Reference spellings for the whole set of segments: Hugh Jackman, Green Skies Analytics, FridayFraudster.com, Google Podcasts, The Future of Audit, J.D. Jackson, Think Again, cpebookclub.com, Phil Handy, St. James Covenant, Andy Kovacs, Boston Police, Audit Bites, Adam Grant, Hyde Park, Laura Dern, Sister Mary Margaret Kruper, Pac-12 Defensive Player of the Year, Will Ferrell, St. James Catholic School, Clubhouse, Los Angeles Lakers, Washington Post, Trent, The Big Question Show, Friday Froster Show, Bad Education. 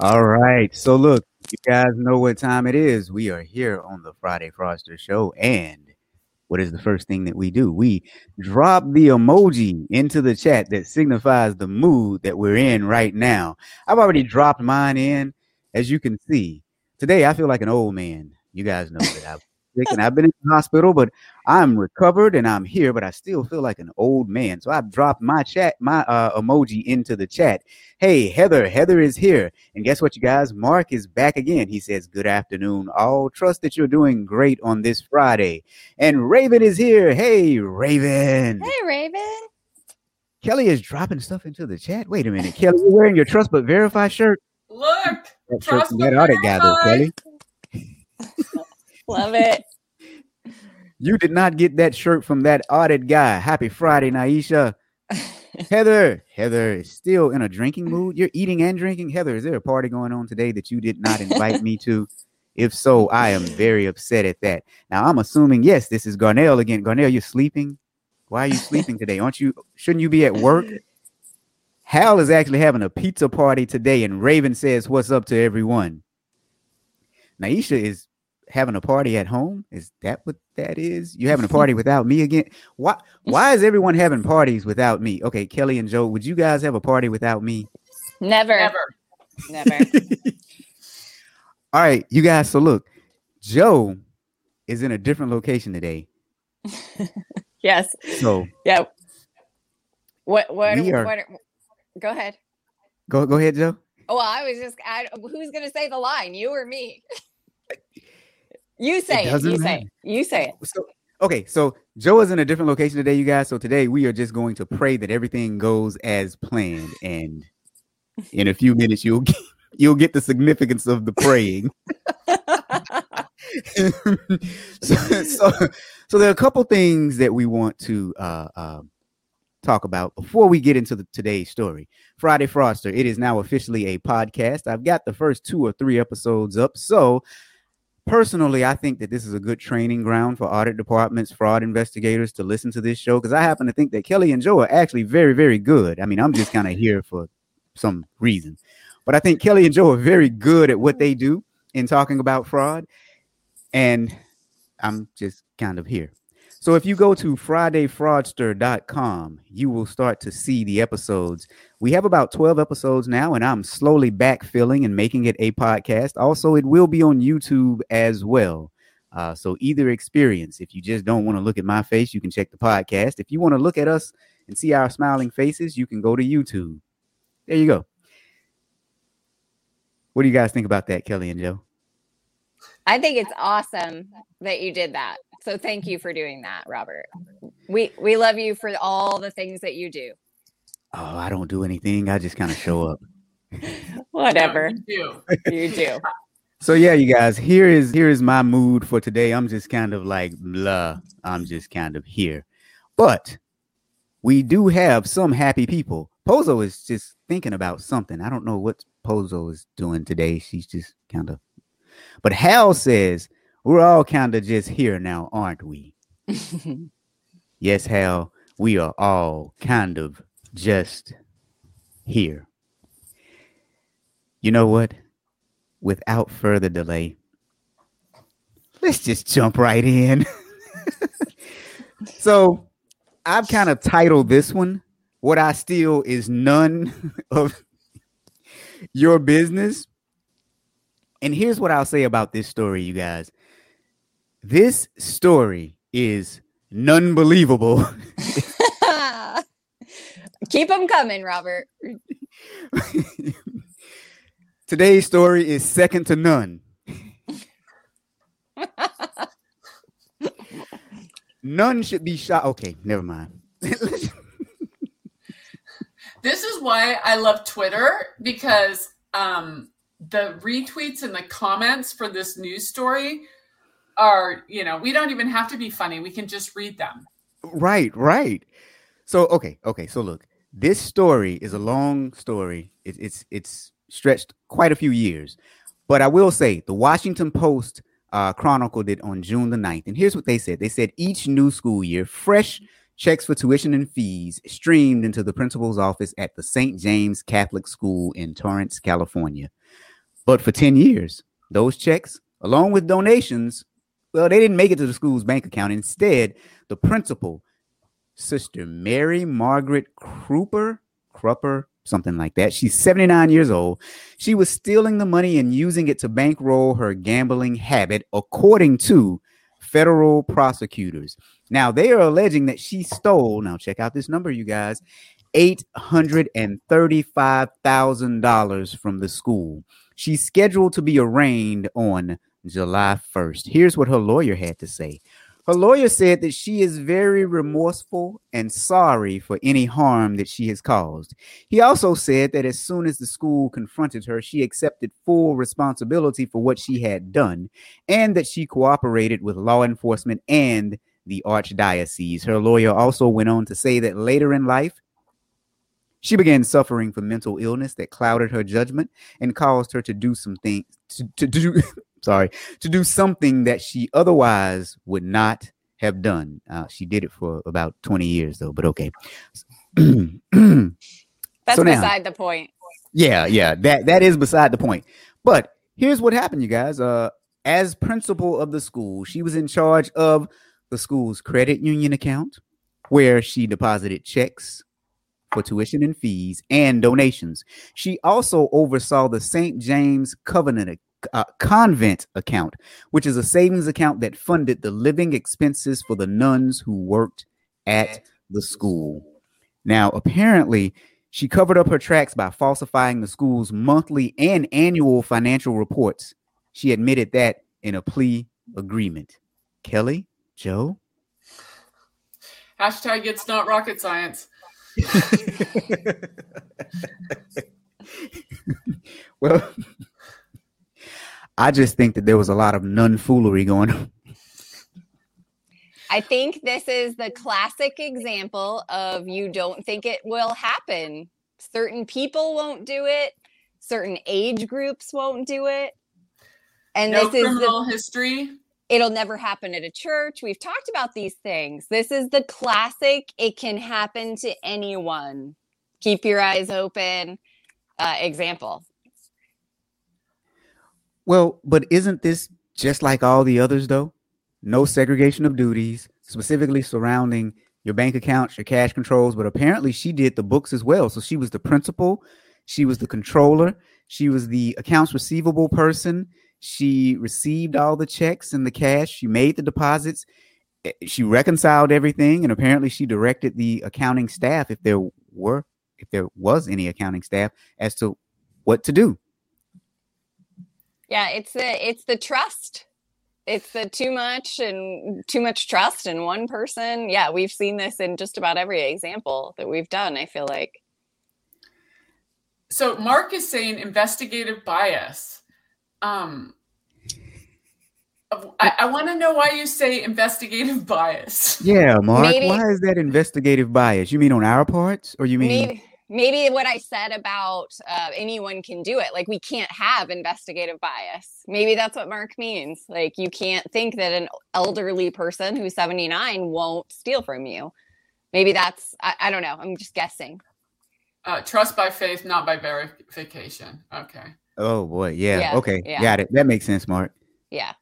All right. So look, you guys know what time it is. We are here on the Friday Froster Show. And what is the first thing that we do? We drop the emoji into the chat that signifies the mood that we're in right now. I've already dropped mine in. As you can see, today I feel like an old man. You guys know that I'm sick and I've been in the hospital, but I'm recovered and I'm here, but I still feel like an old man. So I've dropped my emoji into the chat. Hey, Heather is here. And guess what, you guys? Mark is back again. He says, good afternoon. All trust that you're doing great on this Friday. And Raven is here. Hey, Raven. Hey, Raven. Kelly is dropping stuff into the chat. Wait a minute. Kelly, you're wearing your Trust But Verify shirt. Look, trust me, Kelly. Love it. You did not get that shirt from that audit guy. Happy Friday, Naisha. Heather is still in a drinking mood. You're eating and drinking. Heather, is there a party going on today that you did not invite me to? If so, I am very upset at that. Now, I'm assuming, yes, this is Garnell again. Garnell, you're sleeping. Why are you sleeping today? Shouldn't you be at work? Hal is actually having a pizza party today, and Raven says, what's up to everyone? Naisha is having a party at home. Is that what that is? You're having a party without me again? Why is everyone having parties without me? Okay, Kelly and Joe, would you guys have a party without me? Never. All right, you guys, so look, Joe is in a different location today. Yes. So, yeah. Go ahead. Go ahead, Joe. Oh, well, who's going to say the line? You or me? You say it. So Joe is in a different location today, you guys. So today we are just going to pray that everything goes as planned. And in a few minutes, you'll get the significance of the praying. So there are a couple things that we want to, talk about before we get into today's story. Friday Froster, it is now officially a podcast. I've got the first 2 or 3 episodes up. So personally, I think that this is a good training ground for audit departments, fraud investigators to listen to this show, because I happen to think that Kelly and Joe are actually very, very good. I mean, I'm just kind of here for some reason, but I think Kelly and Joe are very good at what they do in talking about fraud. And I'm just kind of here. So if you go to FridayFraudster.com, you will start to see the episodes. We have about 12 episodes now, and I'm slowly backfilling and making it a podcast. Also, it will be on YouTube as well. So either experience, if you just don't want to look at my face, you can check the podcast. If you want to look at us and see our smiling faces, you can go to YouTube. There you go. What do you guys think about that, Kelly and Joe? I think it's awesome that you did that. So thank you for doing that, Robert. We love you for all the things that you do. Oh, I don't do anything. I just kind of show up. Whatever. Yeah, you do. So yeah, you guys, here is my mood for today. I'm just kind of like, blah. I'm just kind of here. But we do have some happy people. Pozo is just thinking about something. I don't know what Pozo is doing today. She's just kind of. But Hal says, we're all kind of just here now, aren't we? Yes, Hal, we are all kind of just here. You know what? Without further delay, let's just jump right in. So I've kind of titled this one, What I Steal Is None of Your Business. And here's what I'll say about this story, you guys. This story is non-believable. Keep them coming, Robert. Today's story is second to none. None should be shot. Okay, never mind. This is why I love Twitter, because the retweets and the comments for this news story are, we don't even have to be funny. We can just read them. Right. So, okay. So look, this story is a long story. It's stretched quite a few years, but I will say the Washington Post chronicled it on June the 9th. And here's what they said. They said each new school year, fresh checks for tuition and fees streamed into the principal's office at the St. James Catholic School in Torrance, California. But for 10 years, those checks, along with donations, well, they didn't make it to the school's bank account. Instead, the principal, Sister Mary Margaret Kruper, something like that. She's 79 years old. She was stealing the money and using it to bankroll her gambling habit, according to federal prosecutors. Now, they are alleging that she stole, now check out this number, you guys, $835,000 from the school. She's scheduled to be arraigned on July 1st. Here's what her lawyer had to say. Her lawyer said that she is very remorseful and sorry for any harm that she has caused. He also said that as soon as the school confronted her, she accepted full responsibility for what she had done and that she cooperated with law enforcement and the archdiocese. Her lawyer also went on to say that later in life, she began suffering from mental illness that clouded her judgment and caused her to do some things to do something that she otherwise would not have done. She did it for about 20 years, though. But OK, that's beside the point. Yeah, that is beside the point. But here's what happened, you guys. As principal of the school, she was in charge of the school's credit union account, where she deposited checks for tuition and fees and donations. She also oversaw the St. James Covenant convent account, which is a savings account that funded the living expenses for the nuns who worked at the school. Now, apparently, she covered up her tracks by falsifying the school's monthly and annual financial reports. She admitted that in a plea agreement. Kelly, Joe? Hashtag it's not rocket science. Well, I just think that there was a lot of nun foolery going on. I think this is the classic example of you don't think it will happen. Certain people won't do it. Certain age groups won't do it. And no this criminal is history. It'll never happen at a church. We've talked about these things. This is the classic. It can happen to anyone. Keep your eyes open. Example. Well, but isn't this just like all the others, though? No segregation of duties, specifically surrounding your bank accounts, your cash controls. But apparently she did the books as well. So she was the principal. She was the controller. She was the accounts receivable person. She received all the checks and the cash. She made the deposits. She reconciled everything. And apparently she directed the accounting staff, if there was any accounting staff, as to what to do. Yeah, it's the trust. It's the too much trust in one person. Yeah, we've seen this in just about every example that we've done, I feel like. So Mark is saying investigative bias. I want to know why you say investigative bias. Yeah, Mark, maybe, why is that investigative bias? You mean on our parts, or you mean... Maybe what I said about anyone can do it, like we can't have investigative bias. Maybe that's what Mark means. Like you can't think that an elderly person who's 79 won't steal from you. Maybe that's, I don't know. I'm just guessing. Trust by faith, not by verification. Okay. Oh boy. Yeah. Okay. Yeah. Got it. That makes sense, Mark. Yeah.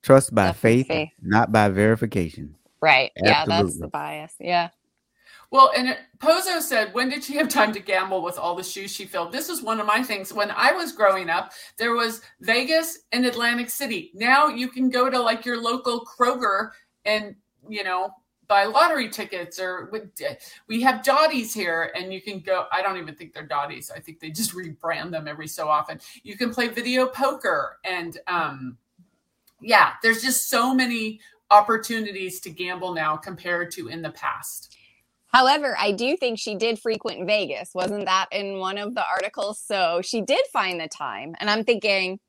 Trust by faith, not by verification. Right. Absolutely. Yeah. That's the bias. Yeah. Well, and Pozo said, when did she have time to gamble with all the shoes she filled? This is one of my things. When I was growing up, there was Vegas and Atlantic City. Now you can go to like your local Kroger and, you know, buy lottery tickets, or we have Dotties here and you can go. I don't even think they're Dotties. I think they just rebrand them every so often. You can play video poker and there's just so many opportunities to gamble now compared to in the past. However, I do think she did frequent Vegas. Wasn't that in one of the articles? So she did find the time. And I'm thinking,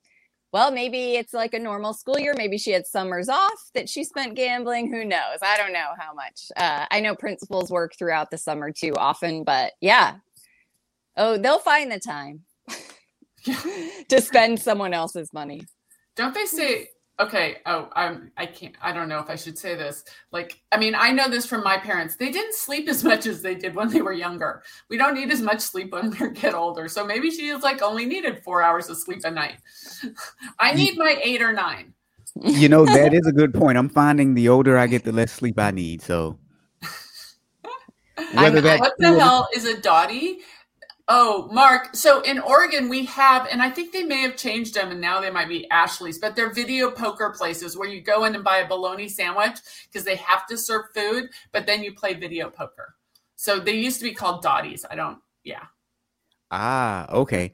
well, maybe it's like a normal school year. Maybe she had summers off that she spent gambling. Who knows? I don't know how much. I know principals work throughout the summer too often, but yeah. Oh, they'll find the time to spend someone else's money. Don't they say okay, oh, I don't know if I should say this. Like, I mean, I know this from my parents. They didn't sleep as much as they did when they were younger. We don't need as much sleep when we get older. So maybe she is like only needed 4 hours of sleep a night. I need my 8 or 9. You know, that is a good point. I'm finding the older I get, the less sleep I need. So what the hell is a dotty? Oh, Mark. So in Oregon, we have, and I think they may have changed them and now they might be Ashley's, but they're video poker places where you go in and buy a bologna sandwich because they have to serve food, but then you play video poker. So they used to be called Dotties. Yeah. Ah, okay.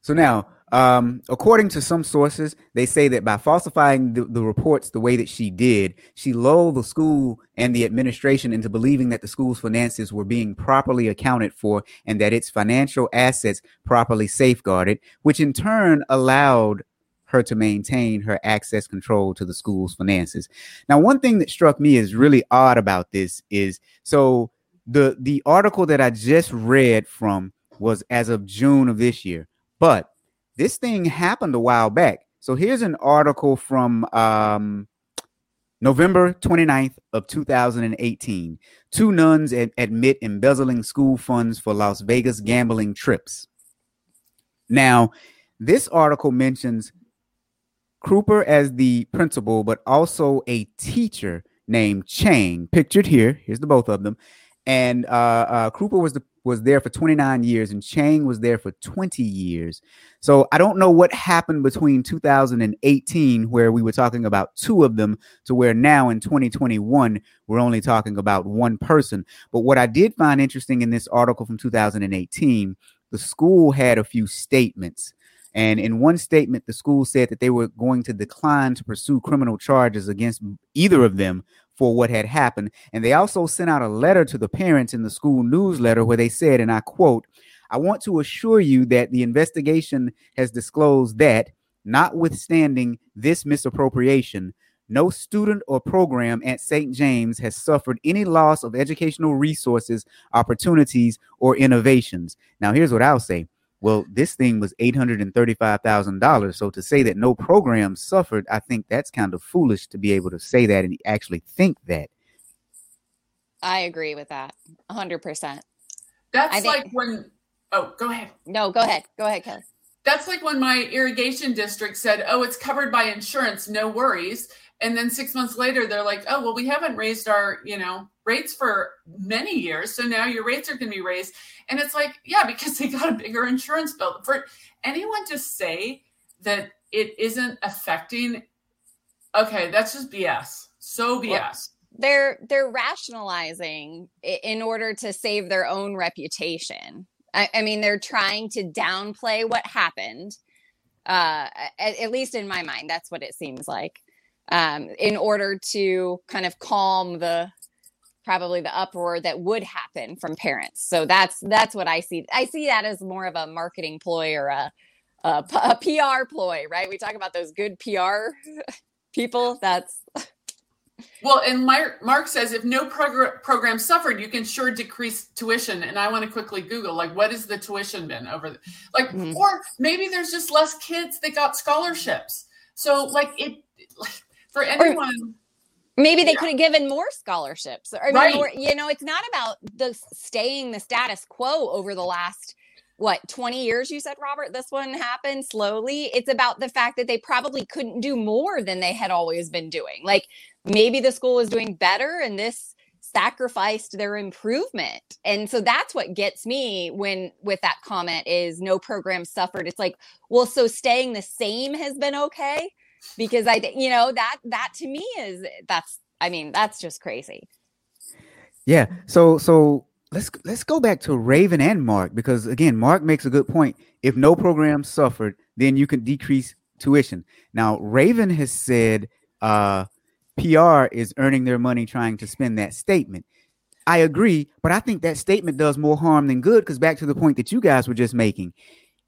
So now, according to some sources, they say that by falsifying the reports the way that she did, she lulled the school and the administration into believing that the school's finances were being properly accounted for and that its financial assets properly safeguarded, which in turn allowed her to maintain her access control to the school's finances. Now, one thing that struck me is really odd about this is, so the article that I just read from was as of June of this year, but this thing happened a while back. So here's an article from November 29th of 2018. Two nuns admit embezzling school funds for Las Vegas gambling trips. Now, this article mentions Kruper as the principal, but also a teacher named Chang, pictured here. Here's the both of them. And Kruper was there for 29 years and Chang was there for 20 years. So I don't know what happened between 2018, where we were talking about two of them, to where now in 2021, we're only talking about one person. But what I did find interesting in this article from 2018, the school had a few statements. And in one statement, the school said that they were going to decline to pursue criminal charges against either of them for what had happened. And they also sent out a letter to the parents in the school newsletter where they said, and I quote, "I want to assure you that the investigation has disclosed that, notwithstanding this misappropriation, no student or program at St. James has suffered any loss of educational resources, opportunities, or innovations." Now, here's what I'll say. Well, this thing was $835,000. So to say that no program suffered, I think that's kind of foolish to be able to say that and actually think that. I agree with that 100%. Go ahead, Kelly. That's like when my irrigation district said, "Oh, it's covered by insurance. No worries." And then 6 months later, they're like, "Oh, well, we haven't raised our, rates for many years. So now your rates are going to be raised." And it's like, yeah, because they got a bigger insurance bill. For anyone to say that it isn't affecting, okay, that's just BS. So BS. Well, they're rationalizing in order to save their own reputation. I mean, they're trying to downplay what happened. At least in my mind, that's what it seems like. In order to kind of calm the uproar that would happen from parents. So that's what I see. I see that as more of a marketing ploy or a PR ploy, right? We talk about those good PR people. That's well, and Mark says, if no program suffered, you can sure decrease tuition. And I want to quickly Google, like, what has the tuition been over? Mm-hmm. Or maybe there's just less kids that got scholarships. So for anyone, maybe they could have given more scholarships. I mean, right. It's not about staying the status quo over the last 20 years. You said, Robert, this one happened slowly. It's about the fact that they probably couldn't do more than they had always been doing. Like maybe the school was doing better, and this sacrificed their improvement. And so that's what gets me with that comment is no program suffered. It's like, well, so staying the same has been okay. Because that to me that's just crazy. Yeah. So let's go back to Raven and Mark, because again, Mark makes a good point. If no program suffered, then you can decrease tuition. Now, Raven has said, PR is earning their money trying to spend that statement. I agree, but I think that statement does more harm than good. Because back to the point that you guys were just making,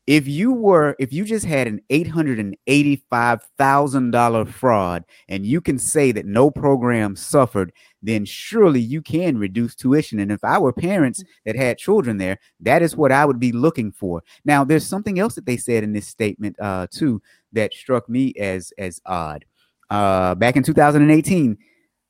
if you just had an $885,000 fraud and you can say that no program suffered, then surely you can reduce tuition. And if I were parents that had children there, that is what I would be looking for. Now, there's something else that they said in this statement, too, that struck me as odd. back in 2018,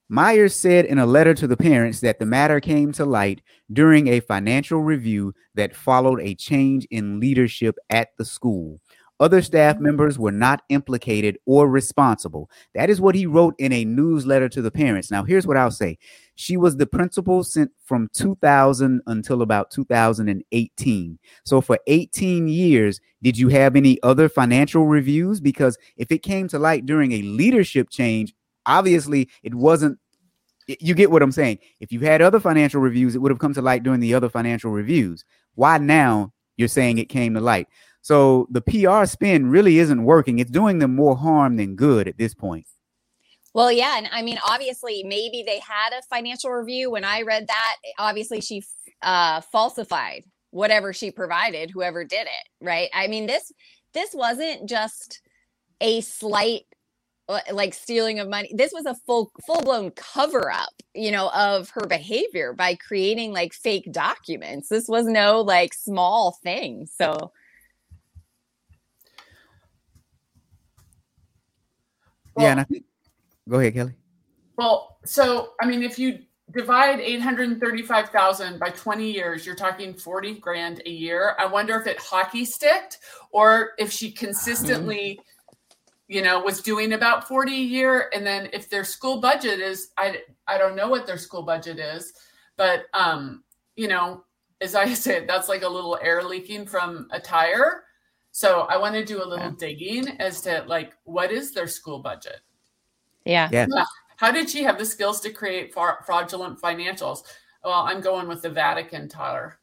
Myers said in a letter to the parents that the matter came to light during a financial review that followed a change in leadership at the school. Other staff members were not implicated or responsible. That is what he wrote in a newsletter to the parents. Now, here's what I'll say. She was the principal sent from 2000 until about 2018. So for 18 years, did you have any other financial reviews? Because if it came to light during a leadership change, obviously it wasn't. You get what I'm saying. If you had other financial reviews, it would have come to light during the other financial reviews. Why now you're saying it came to light? So the PR spin really isn't working. It's doing them more harm than good at this point. Well, yeah. And I mean, obviously, maybe they had a financial review. When I read that, obviously, she falsified whatever she provided, whoever did it. Right. I mean, this wasn't just a slight like stealing of money. This was a full blown cover up, you know, of her behavior by creating like fake documents. This was no like small thing. So. Well, yeah, and I think, go ahead, Kelly. Well, so, I mean, if you divide $835,000 by 20 years, you're talking $40,000 a year. I wonder if it hockey sticked or if she consistently, you know, was doing about 40 a year. And then if their school budget is, I don't know what their school budget is, but, you know, as I said, that's like a little air leaking from a tire. So I want to do a little digging as to like, what is their school budget? Yeah. How did she have the skills to create fraudulent financials? Well, I'm going with the Vatican, Tyler.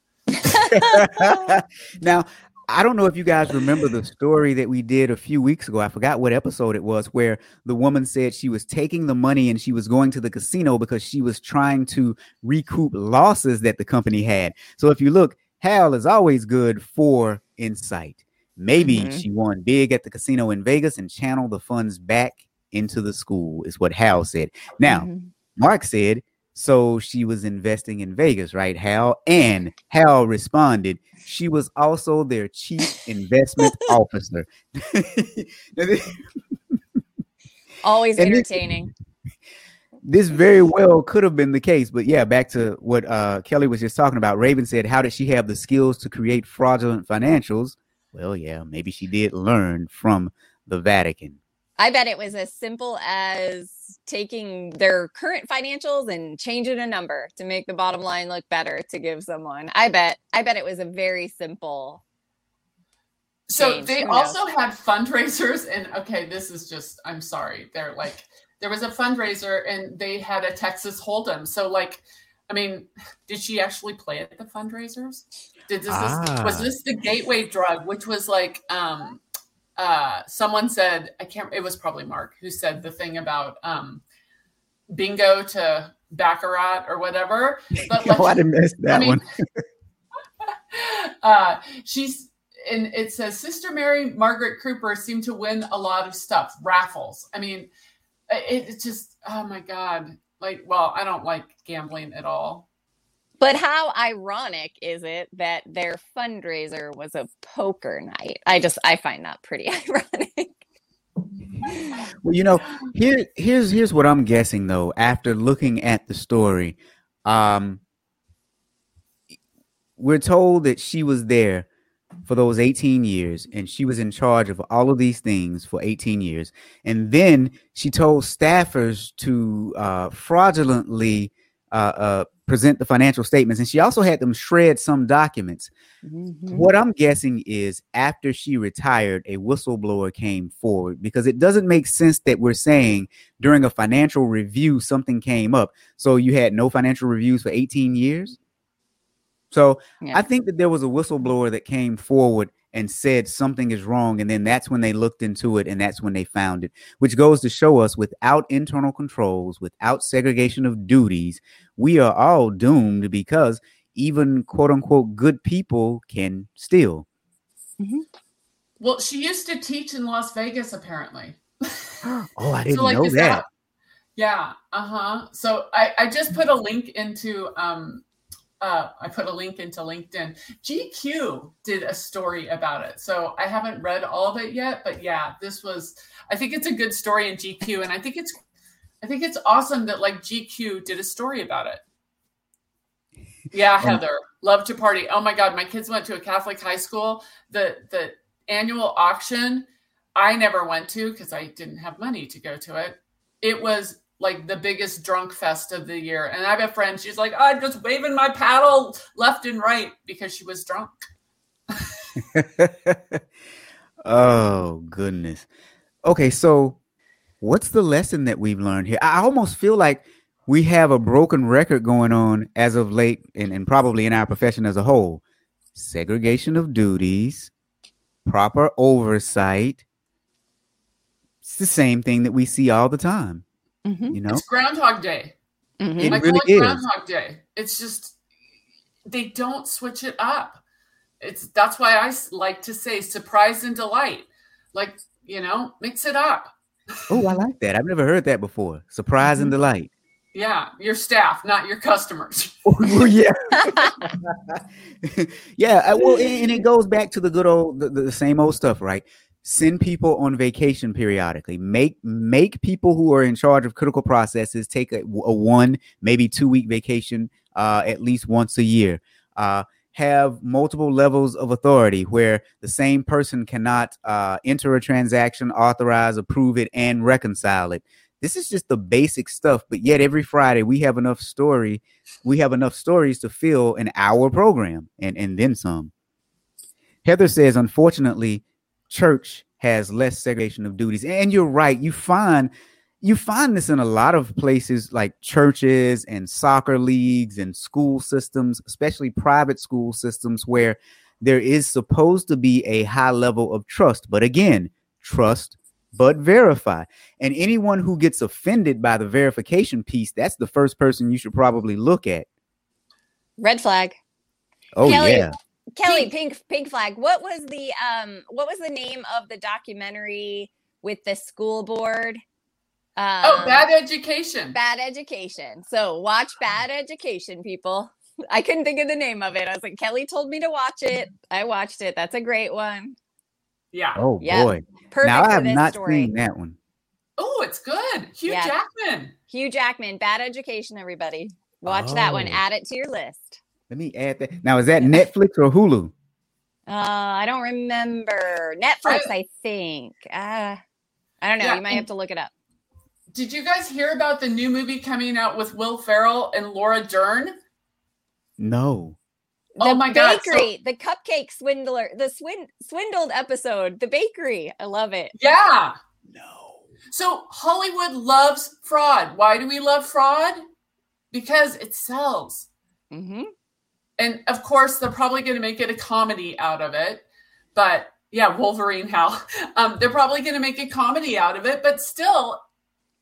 Now, I don't know if you guys remember the story that we did a few weeks ago. I forgot what episode it was, where the woman said she was taking the money and she was going to the casino because she was trying to recoup losses that the company had. So if you look, Hal is always good for insight. Maybe she won big at the casino in Vegas and channeled the funds back into the school, is what Hal said. Now, Mark said, so she was investing in Vegas, right, Hal? And Hal responded, she was also their chief investment officer. Always entertaining. This very well could have been the case, but yeah, back to what Kelly was just talking about. Raven said, how did she have the skills to create fraudulent financials? Well, yeah, maybe she did learn from the Vatican. I bet it was as simple as taking their current financials and changing a number to make the bottom line look better to give someone. I bet it was a very simple. So change. They also had fundraisers, and okay, this is just, I'm sorry. They're like, there was a fundraiser and they had a Texas Hold'em. So like, I mean, did she actually play at the fundraisers? Was this the gateway drug, which was like, someone said, it was probably Mark who said the thing about bingo to Baccarat or whatever. But like, I missed that one. And it says, Sister Mary Margaret Kruper seemed to win a lot of stuff, raffles. I mean, it's just, oh my God. Like, well, I don't like gambling at all. But how ironic is it that their fundraiser was a poker night? I find that pretty ironic. Well, you know, here's what I'm guessing, though, after looking at the story. We're told that she was there for those 18 years and she was in charge of all of these things for 18 years. And then she told staffers to fraudulently present the financial statements. And she also had them shred some documents. What I'm guessing is after she retired, a whistleblower came forward, because it doesn't make sense that we're saying during a financial review, something came up. So you had no financial reviews for 18 years. So yeah. I think that there was a whistleblower that came forward and said something is wrong. And then that's when they looked into it and that's when they found it, which goes to show us without internal controls, without segregation of duties, we are all doomed, because even quote unquote good people can steal. Well, she used to teach in Las Vegas, apparently. I didn't know that. Yeah. So I just put a link into I put a link into LinkedIn. GQ did a story about it. So I haven't read all of it yet, but yeah, this was, I think it's a good story in GQ. And I think it's awesome that like GQ did a story about it. Yeah, Heather, love to party. Oh my God, my kids went to a Catholic high school. The annual auction, I never went to because I didn't have money to go to it. It was like the biggest drunk fest of the year. And I have a friend, she's like, I'm just waving my paddle left and right because she was drunk. Oh, goodness. Okay, so what's the lesson that we've learned here? I almost feel like we have a broken record going on as of late and probably in our profession as a whole. Segregation of duties, proper oversight. It's the same thing that we see all the time. Mm-hmm. You know? It's Groundhog Day. Mm-hmm. It like, really is. Groundhog Day. It's just, they don't switch it up. That's why I like to say surprise and delight. Like, you know, mix it up. Oh, I like that. I've never heard that before. Surprise and delight. Yeah, your staff, not your customers. Oh, yeah. Yeah, well, and it goes back to the good old, the same old stuff, right? Send people on vacation periodically. Make people who are in charge of critical processes take a 1, maybe 2 week vacation at least once a year. Have multiple levels of authority where the same person cannot enter a transaction, authorize, approve it, and reconcile it. This is just the basic stuff, but yet every Friday we have enough story. We have enough stories to fill an hour program and then some. Heather says, unfortunately, church has less segregation of duties. And you're right. You find this in a lot of places like churches and soccer leagues and school systems, especially private school systems where there is supposed to be a high level of trust. But again, trust but verify. And anyone who gets offended by the verification piece, that's the first person you should probably look at. Red flag. Oh, Kelly, yeah. Kelly, pink flag. What was the name of the documentary with the school board? Bad Education. Bad Education. So watch Bad Education, people. I couldn't think of the name of it. I was like, Kelly told me to watch it. I watched it. That's a great one. Yeah. Oh, yep. Boy. Perfect. Now I have not seen that one. Oh, it's good. Hugh Jackman. Hugh Jackman. Bad Education, everybody. Watch that one. Add it to your list. Let me add that. Now, is that Netflix or Hulu? I don't remember. Netflix, I think. I don't know. Yeah, you might have to look it up. Did you guys hear about the new movie coming out with Will Ferrell and Laura Dern? No. Oh my God. Bakery, the cupcake swindler, the swindled episode, the bakery. I love it. Yeah. No. So Hollywood loves fraud. Why do we love fraud? Because it sells. Mm-hmm. And of course, they're probably going to make it a comedy out of it. But yeah, Wolverine Hell. They're probably going to make a comedy out of it. But still,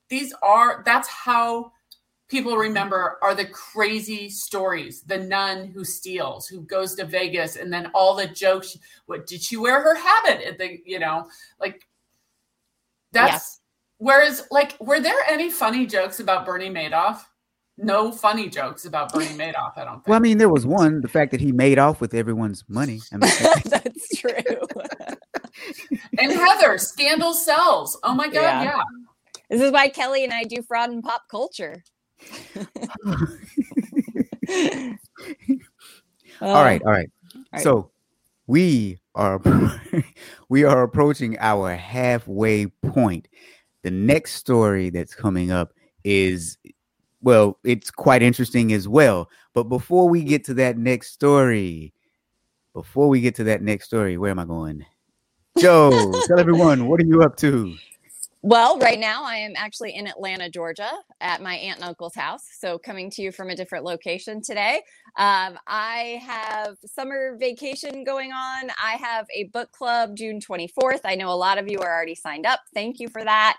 that's how people remember are the crazy stories, the nun who steals, who goes to Vegas, and then all the jokes. What did she wear her habit at the, you know, like that's Whereas like, were there any funny jokes about Bernie Madoff? No funny jokes about Bernie Madoff, I don't think. Well, I mean, there was one, the fact that he made off with everyone's money. I mean, that's true. And Heather, scandal sells. Oh my God. Yeah. This is why Kelly and I do fraud and pop culture. All right. So we are approaching our halfway point. The next story that's coming up is, well, it's quite interesting as well. But before we get to that next story, where am I going? Joe, tell everyone, what are you up to? Well, right now I am actually in Atlanta, Georgia at my aunt and uncle's house. So coming to you from a different location today. I have summer vacation going on. I have a book club June 24th. I know a lot of you are already signed up. Thank you for that.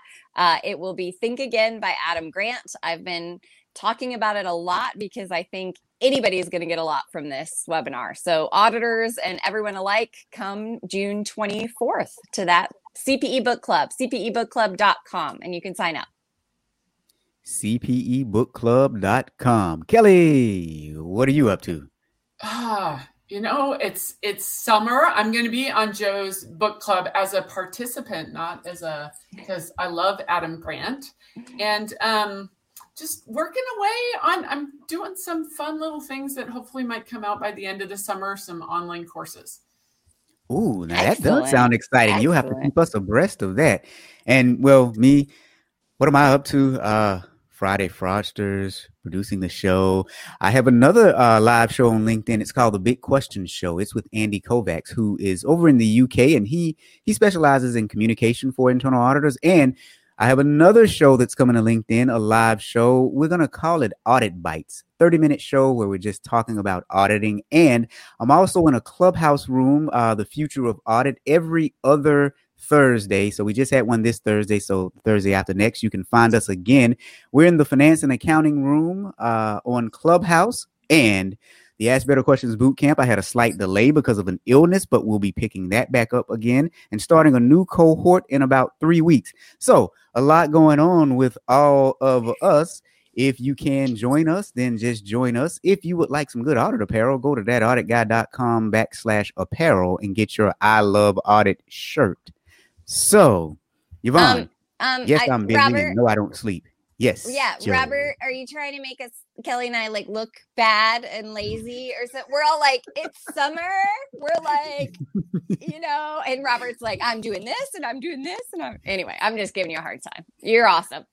It will be Think Again by Adam Grant. I've been talking about it a lot because I think anybody is going to get a lot from this webinar. So auditors and everyone alike, come June 24th to that CPE Book Club, cpebookclub.com, and you can sign up. cpebookclub.com. Kelly, what are you up to? It's summer. I'm going to be on Joe's book club as a participant, not as because I love Adam Grant, and just working away on, I'm doing some fun little things that hopefully might come out by the end of the summer, some online courses. Ooh, now excellent. That does sound exciting. Excellent. You'll have to keep us abreast of that. And well, me, what am I up to? Friday Fraudsters, producing the show. I have another live show on LinkedIn. It's called The Big Question Show. It's with Andy Kovacs, who is over in the UK, and he specializes in communication for internal auditors. And I have another show that's coming to LinkedIn, a live show. We're going to call it Audit Bites, 30-minute show where we're just talking about auditing. And I'm also in a Clubhouse room, The Future of Audit, every other Thursday. So we just had one this Thursday. So Thursday after next, you can find us again. We're in the finance and accounting room on Clubhouse, and the Ask Better Questions Bootcamp. I had a slight delay because of an illness, but we'll be picking that back up again and starting a new cohort in about 3 weeks. So a lot going on with all of us. If you can join us, then just join us. If you would like some good audit apparel, go to thatauditguy.com/apparel and get your I Love Audit shirt. So, Yvonne, yes, I'm busy. Robert, no, I don't sleep. Yes. Yeah. Joe. Robert, are you trying to make us, Kelly and I, like look bad and lazy or something? We're all like, it's summer. We're like, and Robert's like, I'm doing this and I'm doing this. And anyway, I'm just giving you a hard time. You're awesome.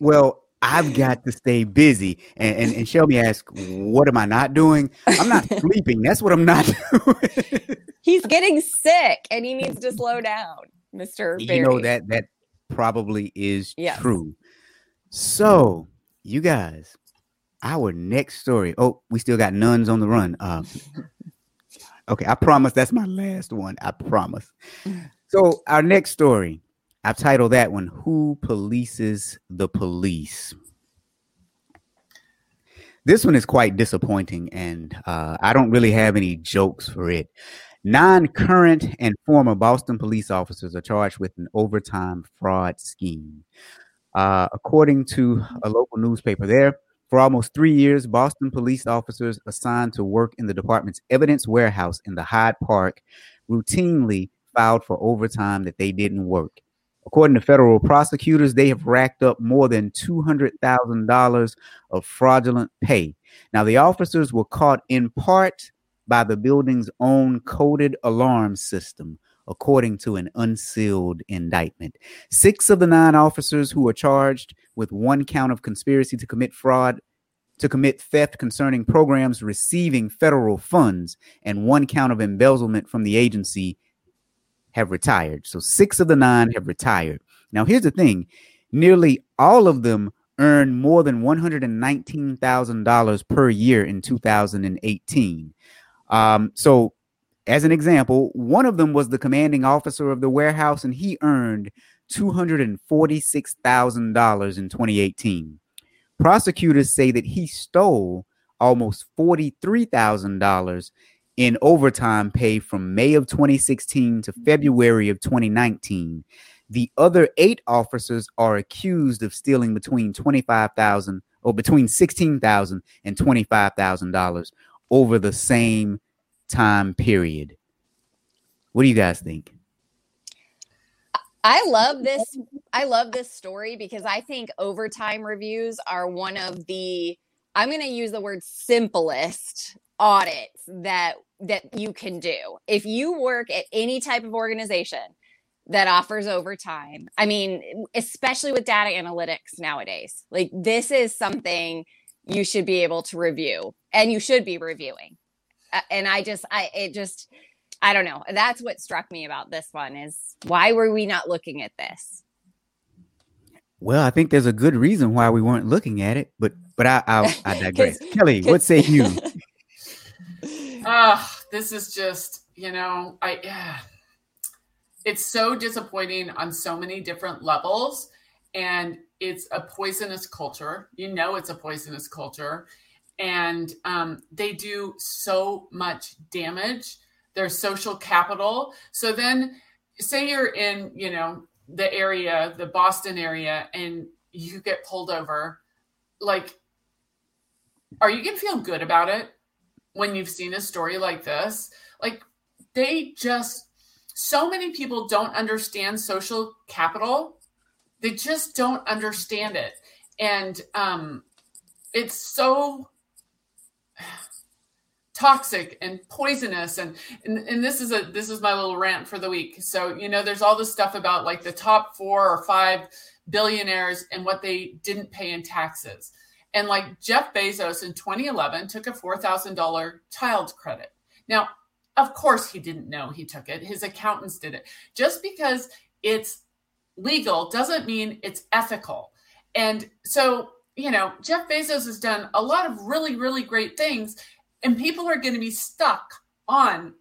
Well, I've got to stay busy. And Shelby asked, what am I not doing? I'm not sleeping. That's what I'm not doing. He's getting sick and he needs to slow down, Mr. Barry. You know, that probably is true. So, you guys, our next story. Oh, we still got nuns on the run. Okay, I promise that's my last one. I promise. So, our next story, I've titled that one, Who Polices the Police? This one is quite disappointing, and I don't really have any jokes for it. 9 current and former Boston police officers are charged with an overtime fraud scheme. According to a local newspaper there, for almost 3 years, Boston police officers assigned to work in the department's evidence warehouse in the Hyde Park routinely filed for overtime that they didn't work. According to federal prosecutors, they have racked up more than $200,000 of fraudulent pay. Now, the officers were caught in part by the building's own coded alarm system, according to an unsealed indictment. 6 of the 9 officers who are charged with 1 count of conspiracy to commit fraud, to commit theft concerning programs receiving federal funds, and 1 count of embezzlement from the agency have retired. So 6 of the 9 have retired. Now, here's the thing. Nearly all of them earned more than $119,000 per year in 2018. So, as an example, one of them was the commanding officer of the warehouse, and he earned $246,000 in 2018. Prosecutors say that he stole almost $43,000 in overtime pay from May of 2016 to February of 2019. The other 8 officers are accused of stealing between $16,000 and $25,000 over the same time period. What do you guys think? I love this story because I think overtime reviews are one of the, I'm going to use the word simplest audits that you can do. If you work at any type of organization that offers overtime, I mean, especially with data analytics nowadays, like this is something you should be able to review and you should be reviewing. And I don't know. That's what struck me about this one is why were we not looking at this? Well, I think there's a good reason why we weren't looking at it, but I digress. Kelly, what say you? This is just, it's so disappointing on so many different levels, and it's a poisonous culture. It's a poisonous culture. And they do so much damage, their social capital. So then say you're in, the area, the Boston area, and you get pulled over. Like, are you going to feel good about it? when you've seen a story like this, like they just, so many people don't understand social capital. They just don't understand it. And it's so toxic and poisonous. And this is my little rant for the week. So, you know, there's all this stuff about like the top 4 or 5 billionaires and what they didn't pay in taxes. And like Jeff Bezos in 2011 took a $4,000 child credit. Now, of course, he didn't know he took it. His accountants did it. Just because it's legal doesn't mean it's ethical. And so, you know, Jeff Bezos has done a lot of really, really great things, and people are going to be stuck on,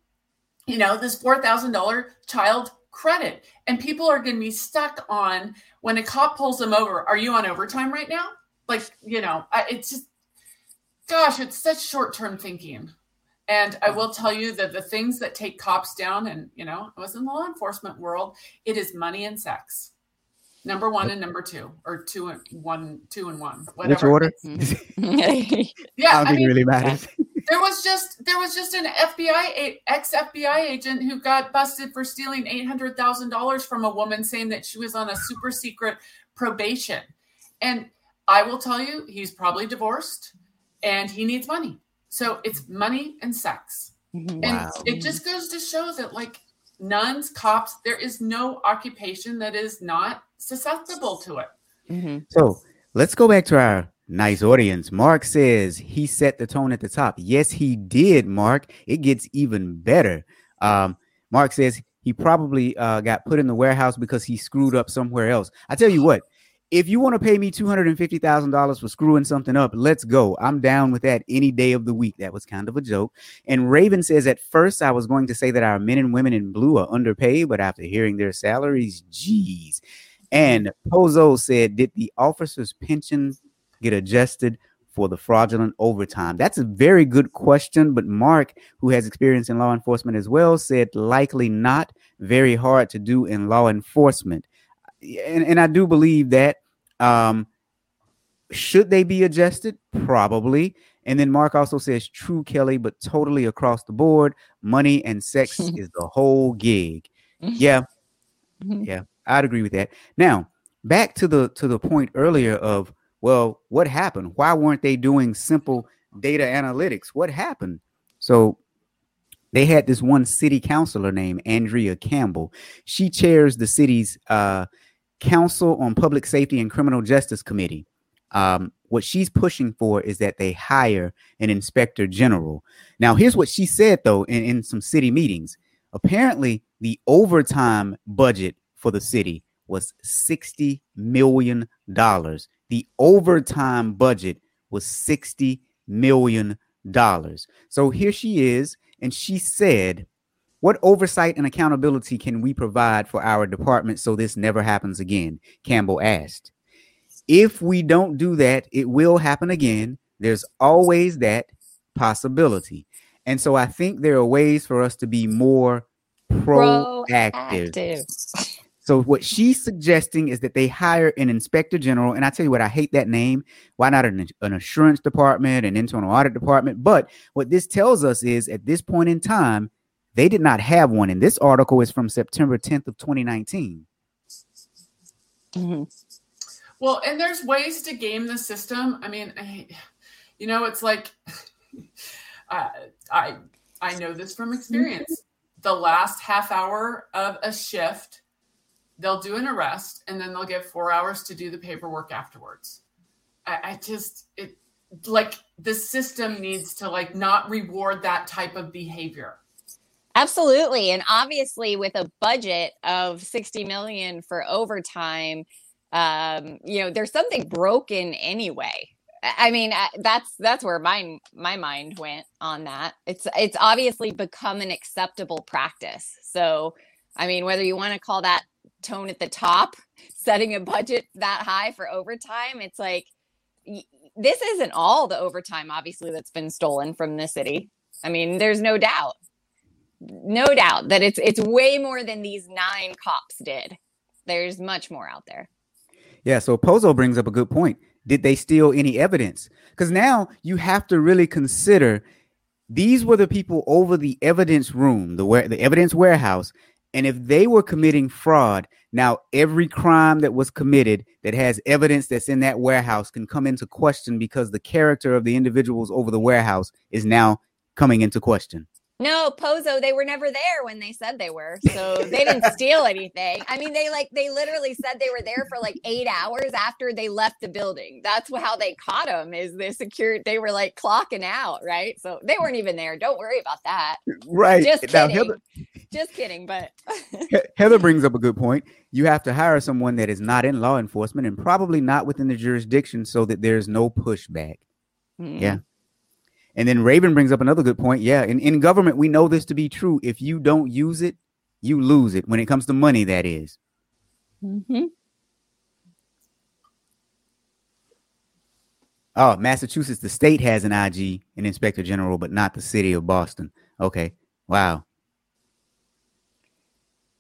you know, this $4,000 child credit. And people are going to be stuck on, when a cop pulls them over, are you on overtime right now? Like, you know, it's just, gosh, it's such short-term thinking. And I will tell you that the things that take cops down, and, you know, I was in the law enforcement world, it is money and sex. Number one and number two, or two and one, whatever. Which order? Yeah, I mean, really matters. There was just an FBI, ex-FBI agent who got busted for stealing $800,000 from a woman, saying that she was on a super secret probation. And I will tell you, he's probably divorced and he needs money. So it's money and sex. Wow. And it just goes to show that, like, nuns, cops, there is no occupation that is not susceptible to it. Mm-hmm. So let's go back to our nice audience. Mark says he set the tone at the top. Yes, he did, Mark. It gets even better. Mark says he probably got put in the warehouse because he screwed up somewhere else. I tell you what. If you want to pay me $250,000 for screwing something up, let's go. I'm down with that any day of the week. That was kind of a joke. And Raven says, at first I was going to say that our men and women in blue are underpaid, but after hearing their salaries, geez. And Pozo said, did the officer's pension get adjusted for the fraudulent overtime? That's a very good question. But Mark, who has experience in law enforcement as well, said likely not. Very hard to do in law enforcement. And I do believe that. Should they be adjusted? Probably. And then Mark also says, true, Kelly, but totally across the board. Money and sex is the whole gig. Yeah. Yeah, I'd agree with that. Now, back to the point earlier of, well, what happened? Why weren't they doing simple data analytics? What happened? So they had this one city councilor named Andrea Campbell. She chairs the city's Council on Public Safety and Criminal Justice Committee. What she's pushing for is that they hire an inspector general. Now, here's what she said, though, in some city meetings. Apparently, the overtime budget for the city was $60 million. The overtime budget was $60 million. So here she is. And she said, what oversight and accountability can we provide for our department so this never happens again? Campbell asked. If we don't do that, it will happen again. There's always that possibility. And so I think there are ways for us to be more proactive. So what she's suggesting is that they hire an inspector general. And I tell you what, I hate that name. Why not an assurance department, an internal audit department? But what this tells us is at this point in time, they did not have one. And this article is from September 10th of 2019. Mm-hmm. Well, and there's ways to game the system. I mean, you know, it's like I know this from experience. The last half hour of a shift, they'll do an arrest, and then they'll get 4 hours to do the paperwork afterwards. I just like the system needs to like not reward that type of behavior. Absolutely. And obviously with a budget of $60 million for overtime, you know, there's something broken anyway. I mean, that's where my mind went on that. It's obviously become an acceptable practice. So, I mean, whether you want to call that tone at the top, setting a budget that high for overtime, it's like, this isn't all the overtime, obviously, that's been stolen from the city. I mean, there's no doubt that it's way more than these 9 cops did. There's much more out there. Yeah. So Pozo brings up a good point. Did they steal any evidence? Because now you have to really consider, These were the people over the evidence room, the evidence warehouse. And if they were committing fraud, now every crime that was committed that has evidence that's in that warehouse can come into question because the character of the individuals over the warehouse is now coming into question. No, Pozo, they were never there when they said they were. So they didn't steal anything. I mean, they literally said they were there for like 8 hours after they left the building. That's how they caught them, is they were like clocking out, right? So they weren't even there. Don't worry about that. Right. Just kidding. Now, just kidding, but. Heather brings up a good point. You have to hire someone that is not in law enforcement and probably not within the jurisdiction so that there's no pushback. Mm. Yeah. And then Raven brings up another good point. Yeah. In government, we know this to be true. If you don't use it, you lose it when it comes to money, that is. Mm-hmm. Oh, Massachusetts, the state has an IG, an inspector general, but not the city of Boston. OK, wow.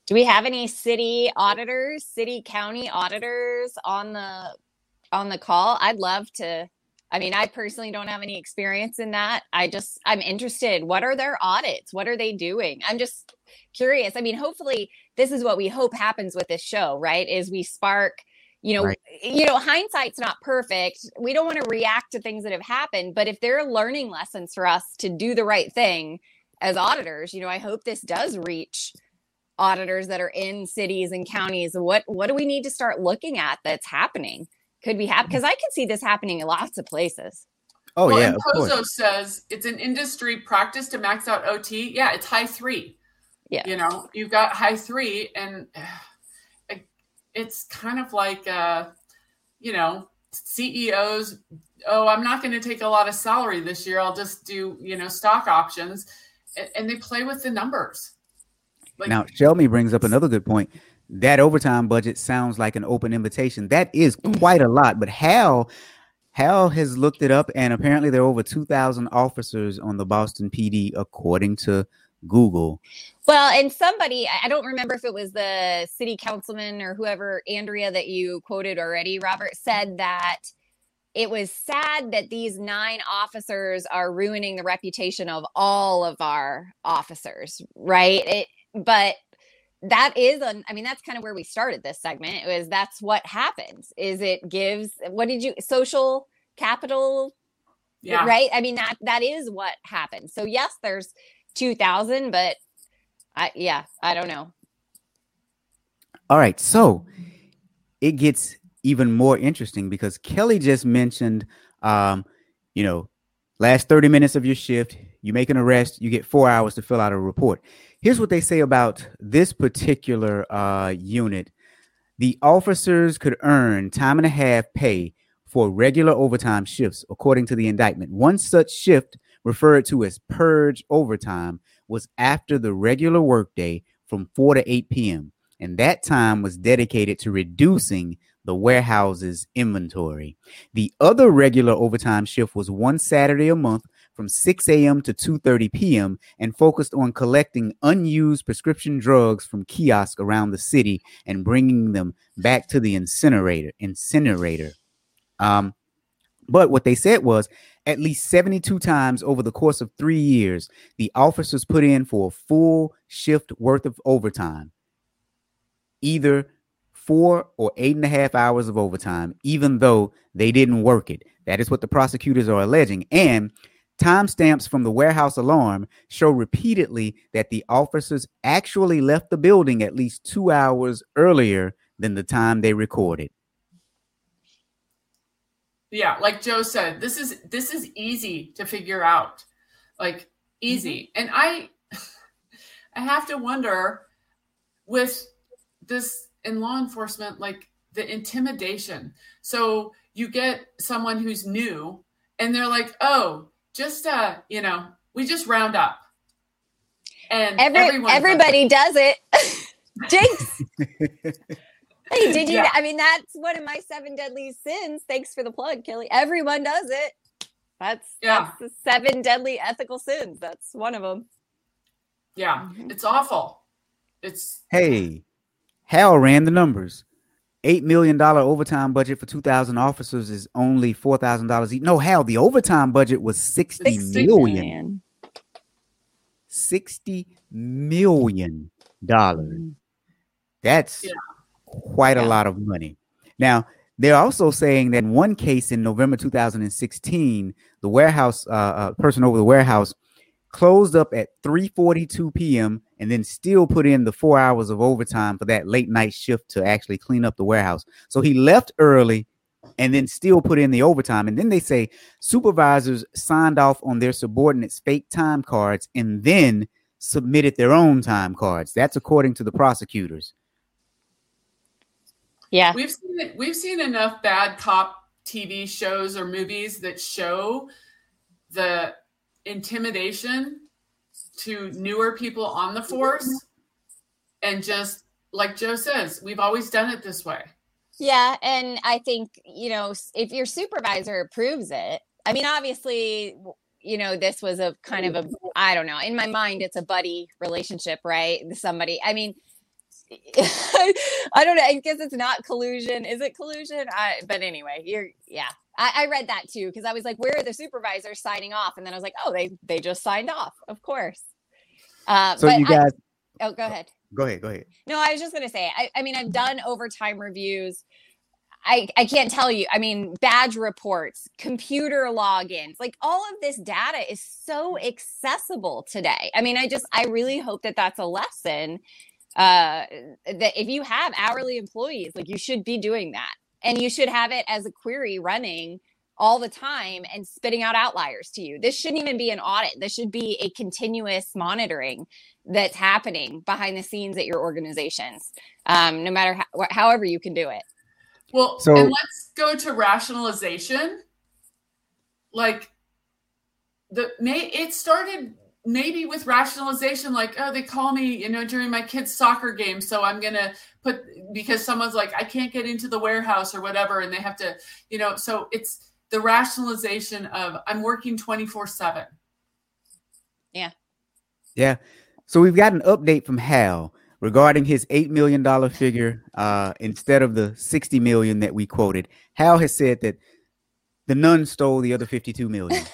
Do we have any city auditors, city county auditors on the call? I'd love to. I mean, I personally don't have any experience in that. I'm interested. What are their audits? What are they doing? I'm just curious. I mean, hopefully this is what we hope happens with this show, right? Is we spark, right. Hindsight's not perfect. We don't want to react to things that have happened, but if they're learning lessons for us to do the right thing as auditors, I hope this does reach auditors that are in cities and counties. What do we need to start looking at that's happening? Could be happy because I could see this happening in lots of places. Oh, well, yeah. And Pozo says it's an industry practice to max out OT. Yeah, it's high three. Yeah. You've got high three, and it's kind of like, CEOs. Oh, I'm not going to take a lot of salary this year. I'll just do, stock options. And they play with the numbers. Now, Shelby brings up another good point. That overtime budget sounds like an open invitation. That is quite a lot. But Hal has looked it up, and apparently there are over 2,000 officers on the Boston PD, according to Google. Well, and somebody, I don't remember if it was the city councilman or whoever, Andrea, that you quoted already, Robert, said that it was sad that these 9 officers are ruining the reputation of all of our officers, right? But that is, that's kind of where we started this segment. That's what happens. Is it gives, social capital, yeah, right? I mean, that is what happens. So yes, there's 2,000, but I don't know. All right. So it gets even more interesting because Kelly just mentioned, last 30 minutes of your shift, you make an arrest, you get 4 hours to fill out a report. Here's what they say about this particular unit. The officers could earn time and a half pay for regular overtime shifts, according to the indictment. One such shift, referred to as purge overtime, was after the regular workday from 4 to 8 p.m. And that time was dedicated to reducing the warehouse's inventory. The other regular overtime shift was one Saturday a month, from 6 a.m. to 2:30 p.m. and focused on collecting unused prescription drugs from kiosks around the city and bringing them back to the incinerator. But what they said was at least 72 times over the course of 3 years, the officers put in for a full shift worth of overtime, either 4 or 8.5 hours of overtime, even though they didn't work it. That is what the prosecutors are alleging. And timestamps from the warehouse alarm show repeatedly that the officers actually left the building at least 2 hours earlier than the time they recorded. Yeah, like Joe said, this is easy to figure out, like easy. Mm-hmm. And I have to wonder with this in law enforcement, like the intimidation. So you get someone who's new and they're like, oh, we just round up, and everybody does it. Jinx! Hey, did you? Yeah. I mean, that's one of my 7 deadly sins. Thanks for the plug, Kelly. Everyone does it. That's the 7 deadly ethical sins. That's one of them. Yeah, it's awful. Hey, Hal ran the numbers. $8 million overtime budget for 2,000 officers is only $4,000 each. No, Hal, the overtime budget was $60 million. $60 million. That's quite a lot of money. Now, they're also saying that in one case in November 2016, the warehouse person over the warehouse closed up at 3:42 p.m. and then still put in the 4 hours of overtime for that late night shift to actually clean up the warehouse. So he left early and then still put in the overtime. And then they say supervisors signed off on their subordinates' fake time cards and then submitted their own time cards. That's according to the prosecutors. Yeah, we've seen enough bad cop TV shows or movies that show the intimidation to newer people on the force. And just like Joe says, we've always done it this way. Yeah. And I think, you know, if your supervisor approves it, I mean, obviously, you know, this was a kind of a, I don't know, in my mind, it's a buddy relationship, right? Somebody, I mean, I don't know. I guess it's not collusion. Is it collusion? But anyway, I read that too, because I was like, where are the supervisors signing off? And then I was like, oh, they just signed off, of course. So but you guys, go ahead. Go ahead. No, I was just going to say, I mean, I've done overtime reviews. I can't tell you. I mean, badge reports, computer logins, like all of this data is so accessible today. I mean, I really hope that that's a lesson. That if you have hourly employees, like you should be doing that, and you should have it as a query running all the time and spitting out outliers to you. This shouldn't even be an audit. This should be a continuous monitoring that's happening behind the scenes at your organizations, no matter however you can do it. Well, and let's go to rationalization. Like it started. Maybe with rationalization, like, oh, they call me, you know, during my kid's soccer game. So I'm going to because someone's like, I can't get into the warehouse or whatever. And they have to, you know, so it's the rationalization of I'm working 24/7. Yeah. Yeah. So we've got an update from Hal regarding his $8 million figure instead of the $60 million that we quoted. Hal has said that the nun stole the other $52 million.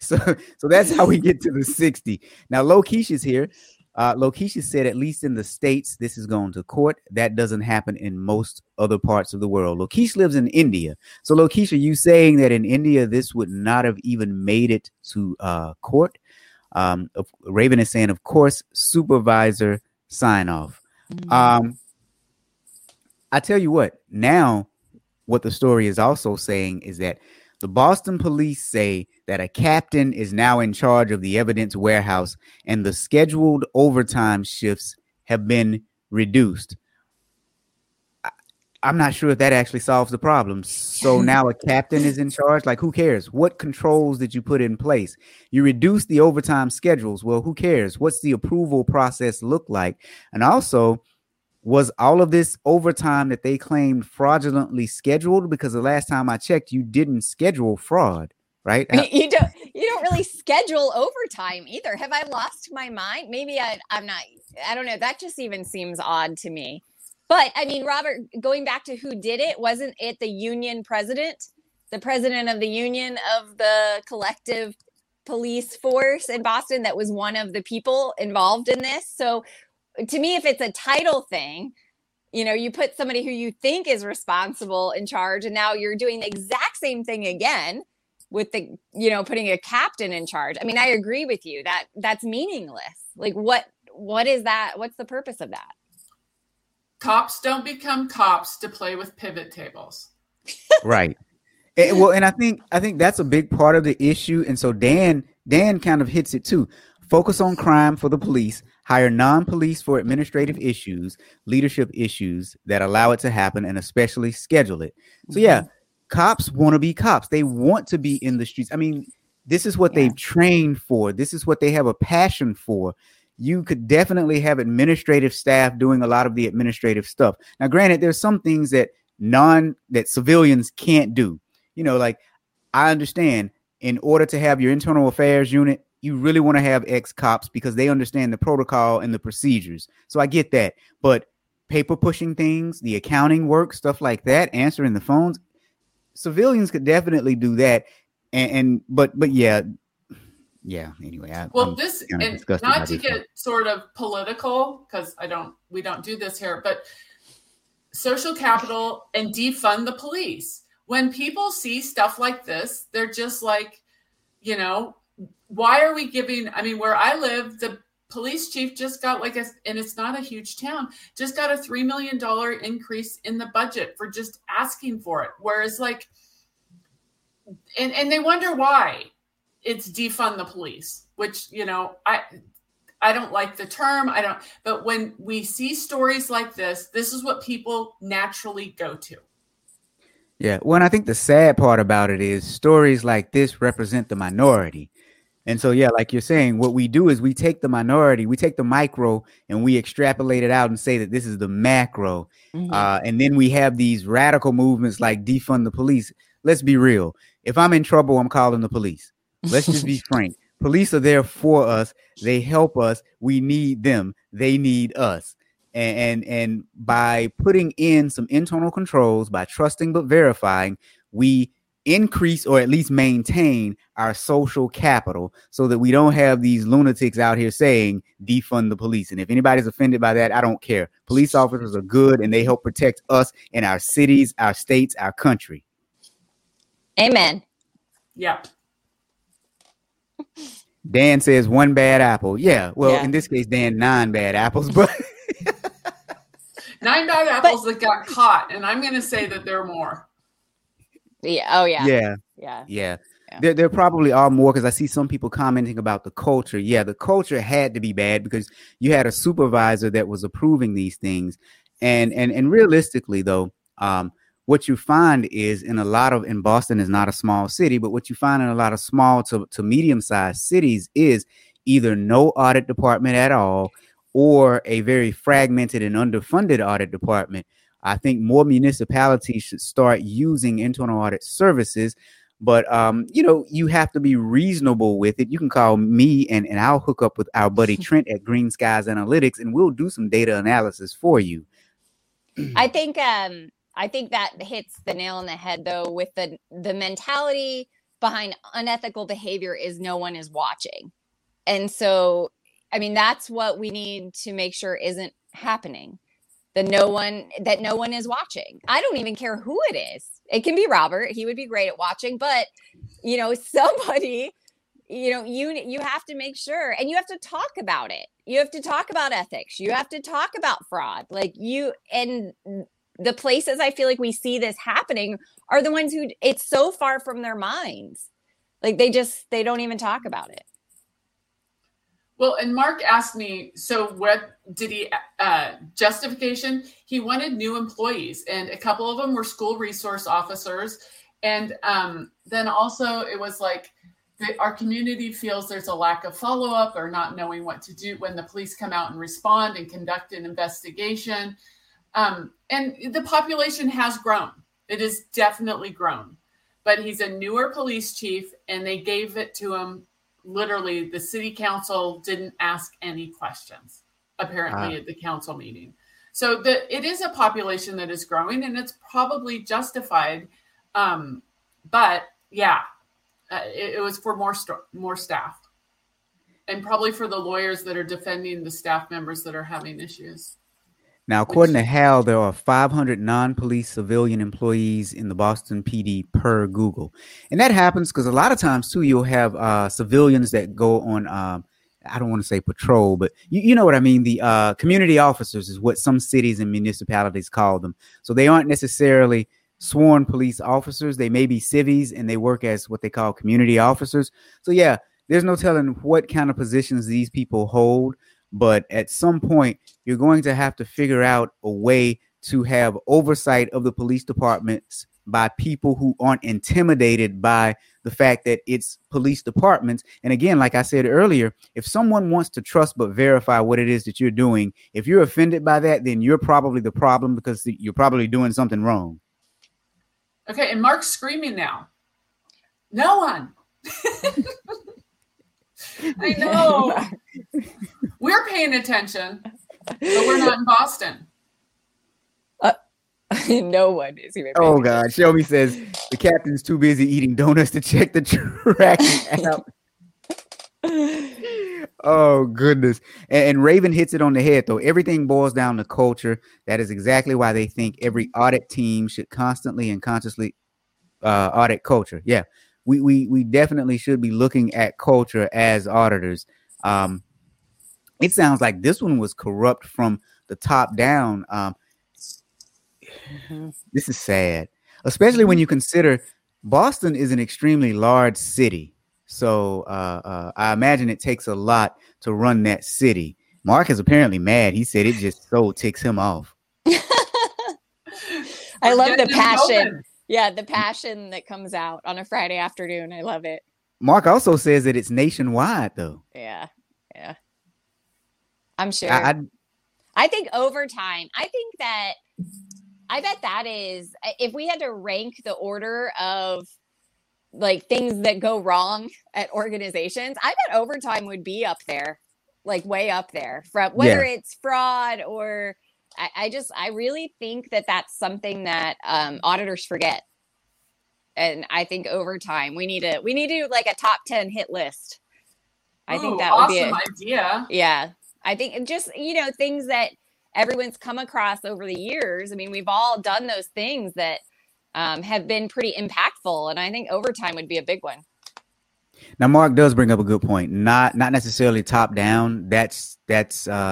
So that's how we get to the 60. Now, Lokisha's here. Lokisha said, at least in the States, this is going to court. That doesn't happen in most other parts of the world. Lokisha lives in India. So, Lokisha, you saying that in India, this would not have even made it to court? Raven is saying, of course, supervisor sign off. Mm-hmm. I tell you what, now what the story is also saying is that the Boston police say that a captain is now in charge of the evidence warehouse and the scheduled overtime shifts have been reduced. I'm not sure if that actually solves the problem. So now a captain is in charge. Like, who cares? What controls did you put in place? You reduce the overtime schedules. Well, who cares? What's the approval process look like? And also, was all of this overtime that they claimed fraudulently scheduled? Because the last time I checked, you didn't schedule fraud, right? You don't really schedule overtime either. Have I lost my mind? Maybe I'm not. I don't know. That just even seems odd to me. But I mean, Robert, going back to who did it, wasn't it the union president, the president of the union of the collective police force in Boston that was one of the people involved in this? So to me, if it's a title thing, you know, you put somebody who you think is responsible in charge, and now you're doing the exact same thing again with the, you know, putting a captain in charge. I mean, I agree with you that that's meaningless. Like, what is that? What's the purpose of that? Cops don't become cops to play with pivot tables. Right. And I think that's a big part of the issue. And so Dan kind of hits it too. Focus on crime for the police. Hire non-police for administrative issues, leadership issues that allow it to happen, and especially schedule it. So yeah, cops want to be cops. They want to be in the streets. I mean, this is what they've trained for. This is what they have a passion for. You could definitely have administrative staff doing a lot of the administrative stuff. Now, granted, there's some things that civilians can't do. You know, like, I understand, in order to have your internal affairs unit, you really want to have ex-cops because they understand the protocol and the procedures. So I get that. But paper pushing things, the accounting work, stuff like that, answering the phones, civilians could definitely do that. But yeah, yeah, anyway. This, and not to get sort of political, because we don't do this here, but social capital and defund the police. When people see stuff like this, they're just like, you know, why are we giving, I mean, where I live, the police chief just got and it's not a huge town, just got a $3 million increase in the budget for just asking for it. Whereas like, and they wonder why it's defund the police, which, you know, I don't like the term. But when we see stories like this, this is what people naturally go to. Yeah. Well, and I think the sad part about it is stories like this represent the minority. And so, yeah, like you're saying, what we do is we take the minority, we take the micro and we extrapolate it out and say that this is the macro. Mm-hmm. And then we have these radical movements like defund the police. Let's be real. If I'm in trouble, I'm calling the police. Let's just be frank. Police are there for us. They help us. We need them. They need us. And by putting in some internal controls, by trusting but verifying, we increase or at least maintain our social capital so that we don't have these lunatics out here saying defund the police. And if anybody's offended by that, I don't care. Police officers are good and they help protect us and our cities, our states, our country. Amen. Yep. Dan says one bad apple. Yeah. Well, yeah. In this case, Dan, 9 bad apples, but 9 bad apples that got caught. And I'm going to say that there are more. Yeah. Oh, yeah. Yeah. Yeah. Yeah. There probably are more because I see some people commenting about the culture. Yeah. The culture had to be bad because you had a supervisor that was approving these things. And realistically, though, what you find is in Boston is not a small city, but what you find in a lot of small to medium-sized cities is either no audit department at all or a very fragmented and underfunded audit department. I think more municipalities should start using internal audit services, but you know, you have to be reasonable with it. You can call me and I'll hook up with our buddy Trent at Green Skies Analytics and we'll do some data analysis for you. I think that hits the nail on the head, though, with the mentality behind unethical behavior is no one is watching. And so, I mean, that's what we need to make sure isn't happening, no one is watching. I don't even care who it is. It can be Robert. He would be great at watching. But, you know, somebody, you know, you have to make sure and you have to talk about it. You have to talk about ethics. You have to talk about fraud the places I feel like we see this happening are the ones who it's so far from their minds. Like they don't even talk about it. Well, and Mark asked me, so what did he, justification? He wanted new employees and a couple of them were school resource officers. And then also it was like our community feels there's a lack of follow-up or not knowing what to do when the police come out and respond and conduct an investigation. And the population has grown. It has definitely grown, but he's a newer police chief and they gave it to him. Literally the city council didn't ask any questions apparently at the council meeting. So it is a population that is growing and it's probably justified. But yeah, it was for more staff and probably for the lawyers that are defending the staff members that are having issues. Now, according to HAL, there are 500 non-police civilian employees in the Boston PD per Google. And that happens because a lot of times, too, you'll have civilians that go on, I don't want to say patrol, but you know what I mean? The community officers is what some cities and municipalities call them. So they aren't necessarily sworn police officers. They may be civvies and they work as what they call community officers. So, yeah, there's no telling what kind of positions these people hold. But at some point, you're going to have to figure out a way to have oversight of the police departments by people who aren't intimidated by the fact that it's police departments. And again, like I said earlier, if someone wants to trust but verify what it is that you're doing, if you're offended by that, then you're probably the problem because you're probably doing something wrong. Okay, and Mark's screaming now. No one. I know. We're paying attention, but we're not in Boston. No one is even. Oh, God. Attention. Shelby says the captain's too busy eating donuts to check the tracking app. Oh, goodness. And Raven hits it on the head, though. Everything boils down to culture. That is exactly why they think every audit team should constantly and consciously audit culture. Yeah, we definitely should be looking at culture as auditors. It sounds like this one was corrupt from the top down. This is sad, especially when you consider Boston is an extremely large city. So I imagine it takes a lot to run that city. Mark is apparently mad. He said it just so ticks him off. I love the passion. Yeah, the passion that comes out on a Friday afternoon. I love it. Mark also says that it's nationwide, though. Yeah. I'm sure. I think over time, I bet that is, if we had to rank the order of like things that go wrong at organizations, I bet overtime would be up there, like way up there, from whether it's fraud or I really think that that's something that auditors forget. And I think over time we need to do like a top 10 hit list. I think that would be an awesome idea. Yeah. I think just, things that everyone's come across over the years. I mean, we've all done those things that have been pretty impactful. And I think overtime would be a big one. Now, Mark does bring up a good point. Not necessarily top down. That's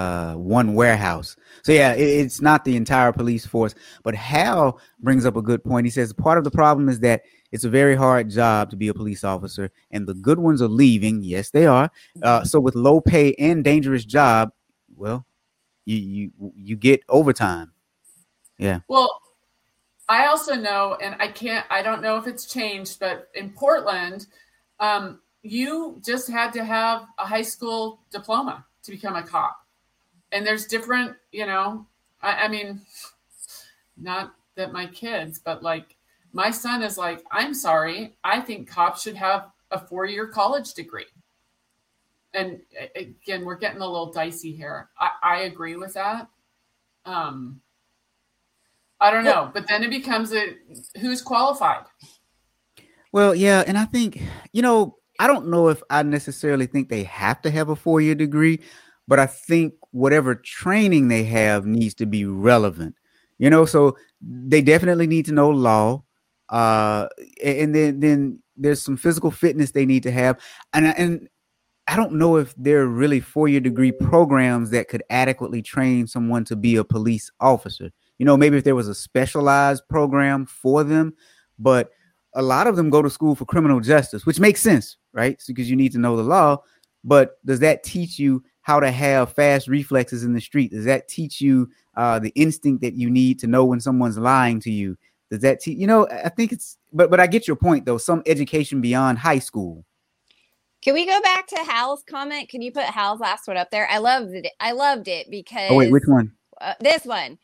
one warehouse. So, yeah, it's not the entire police force. But Hal brings up a good point. He says part of the problem is that it's a very hard job to be a police officer, and the good ones are leaving. Yes, they are. So with low pay and dangerous job, well, you get overtime. Yeah. Well, I also know, and I don't know if it's changed, but in Portland, you just had to have a high school diploma to become a cop. And there's different, I mean, not that my kids, but like my son is like, I'm sorry, I think cops should have a 4-year college degree. And again, we're getting a little dicey here. I agree with that. I don't know, but then it becomes who's qualified. Well, yeah, and I think, I don't know if I necessarily think they have to have a 4-year degree, but I think whatever training they have needs to be relevant, so they definitely need to know law. And then there's some physical fitness they need to have. And I don't know if there are really 4-year degree programs that could adequately train someone to be a police officer. Maybe if there was a specialized program for them, but a lot of them go to school for criminal justice, which makes sense, right? Because you need to know the law. But does that teach you how to have fast reflexes in the street? Does that teach you the instinct that you need to know when someone's lying to you? Does that teach? I think it's. But I get your point, though. Some education beyond high school. Can we go back to Hal's comment? Can you put Hal's last one up there? I loved it because. Oh wait, which one? This one.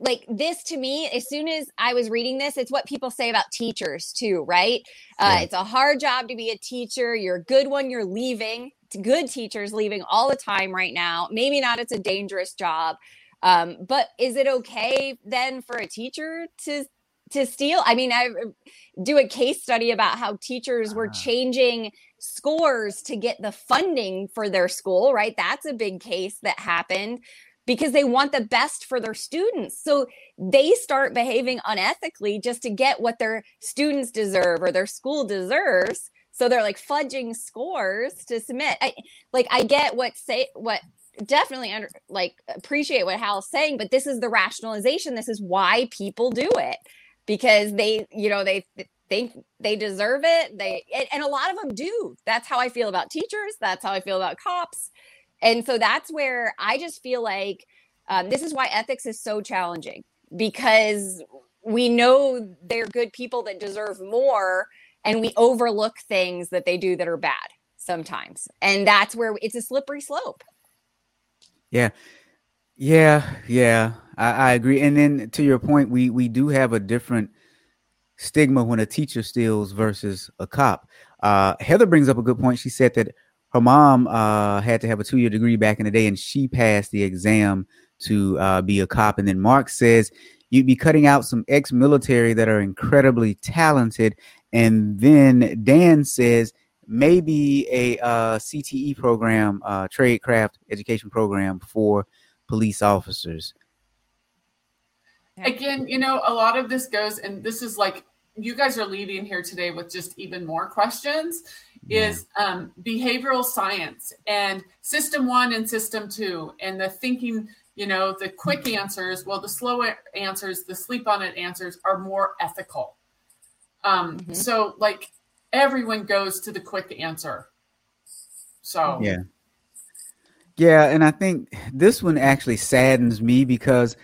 Like this to me, as soon as I was reading this, it's what people say about teachers too, right? Yeah. It's a hard job to be a teacher. You're a good one. You're leaving. It's good teachers leaving all the time right now. Maybe not. It's a dangerous job. But is it okay then for a teacher to steal? I mean, I do a case study about how teachers were changing scores to get the funding for their school, right? That's a big case that happened. Because they want the best for their students. So they start behaving unethically just to get what their students deserve or their school deserves. So they're like fudging scores to submit. I get what definitely appreciate what Hal's saying, but this is the rationalization. This is why people do it because they think they deserve it. And a lot of them do. That's how I feel about teachers. That's how I feel about cops. And so that's where I just feel like this is why ethics is so challenging, because we know they're good people that deserve more, and we overlook things that they do that are bad sometimes. And that's where it's a slippery slope. Yeah. I agree. And then to your point, we do have a different stigma when a teacher steals versus a cop. Heather brings up a good point. She said that her mom had to have a 2-year degree back in the day, and she passed the exam to be a cop. And then Mark says you'd be cutting out some ex-military that are incredibly talented. And then Dan says maybe a CTE program, tradecraft education program for police officers. Again, you know, a lot of this goes, and this is like, you guys are leaving here today with just even more questions, is behavioral science and system one and system two, and the thinking, you know, the quick answers, well, the slow answers, the sleep on it answers are more ethical. So like everyone goes to the quick answer. So, yeah. And I think this one actually saddens me because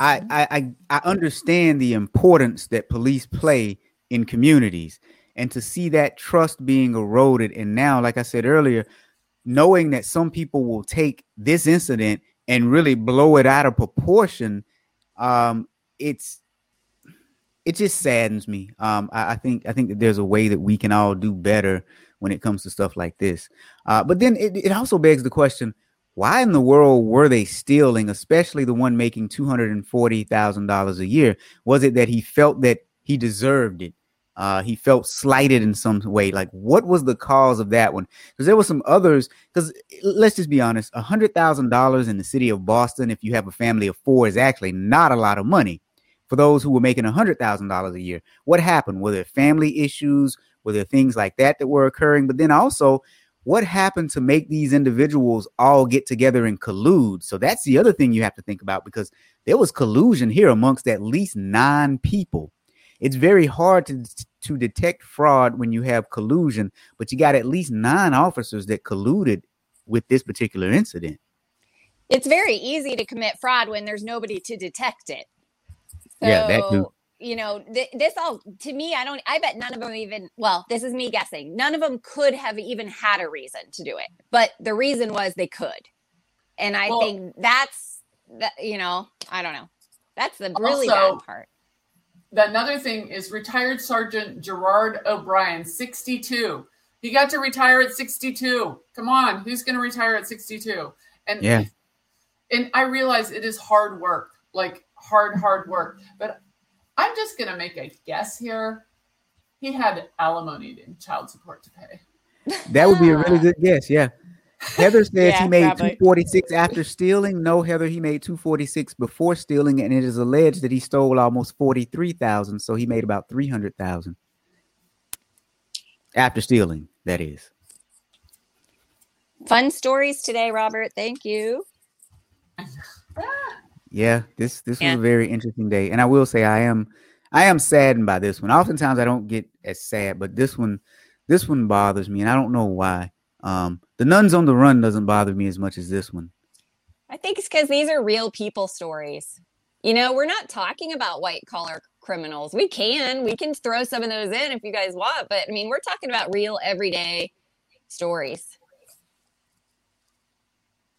I understand the importance that police play in communities, and to see that trust being eroded. And now, like I said earlier, knowing that some people will take this incident and really blow it out of proportion, it just saddens me. I think that there's a way that we can all do better when it comes to stuff like this. But then it also begs the question, why in the world were they stealing, especially the one making $240,000 a year? Was it that he felt that he deserved it? He felt slighted in some way. Like, what was the cause of that one? Because there were some others, because let's just be honest, $100,000 in the city of Boston, if you have a family of four, is actually not a lot of money for those who were making $100,000 a year. What happened? Were there family issues? Were there things like that that were occurring? But then also, what happened to make these individuals all get together and collude? So that's the other thing you have to think about, because there was collusion here amongst at least 9 people. It's very hard to detect fraud when you have collusion, but you got at least 9 officers that colluded with this particular incident. It's very easy to commit fraud when there's nobody to detect it. So, yeah, that too. You know, this all, to me, I bet none of them even, well, this is me guessing, none of them could have even had a reason to do it. But the reason was they could. And I think that's, you know, I don't know. That's the really also, bad part. Another thing is retired Sergeant Gerard O'Brien, 62. He got to retire at 62. Come on, who's going to retire at 62? And I realize it is hard work, like hard work. But I'm just going to make a guess here. He had alimony and child support to pay. That would be a really good guess, yeah. Heather says he made probably $246 after stealing. No, Heather, he made $246 before stealing, and it is alleged that he stole almost $43,000, so he made about $300,000 after stealing, that is. Fun stories today, Robert. Thank you. Yeah, this was a very interesting day. And I will say I am saddened by this one. Oftentimes I don't get as sad, but this one bothers me, and I don't know why. The Nuns on the Run doesn't bother me as much as this one. I think it's because these are real people stories. You know, we're not talking about white collar criminals. We can throw some of those in if you guys want, but I mean, we're talking about real everyday stories.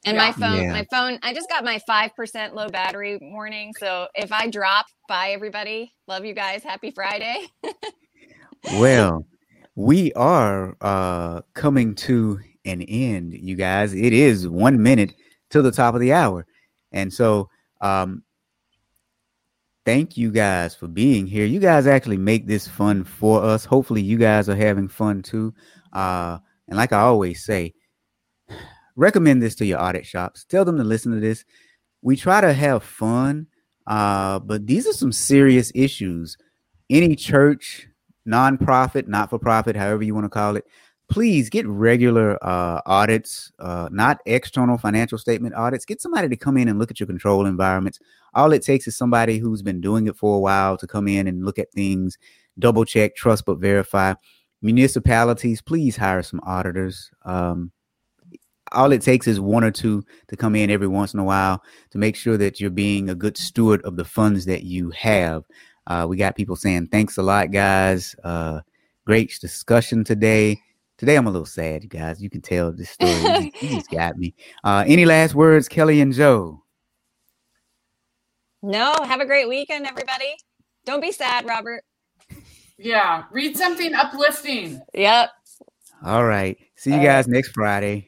And my phone, I just got my 5% low battery warning. So if I drop, bye everybody. Love you guys. Happy Friday. Well, we are coming to an end, you guys. It is 1 minute till the top of the hour. And so thank you guys for being here. You guys actually make this fun for us. Hopefully you guys are having fun too. And like I always say, recommend this to your audit shops. Tell them to listen to this. We try to have fun, but these are some serious issues. Any church, nonprofit, not-for-profit, however you want to call it, please get regular audits, not external financial statement audits. Get somebody to come in and look at your control environments. All it takes is somebody who's been doing it for a while to come in and look at things, double check, trust but verify. Municipalities, please hire some auditors. All it takes is one or two to come in every once in a while to make sure that you're being a good steward of the funds that you have. We got people saying, thanks a lot, guys. Great discussion today. Today, I'm a little sad, you guys. You can tell this story. He's got me. Any last words, Kelly and Joe? No, have a great weekend, everybody. Don't be sad, Robert. Yeah, read something uplifting. Yep. All right. See you guys next Friday.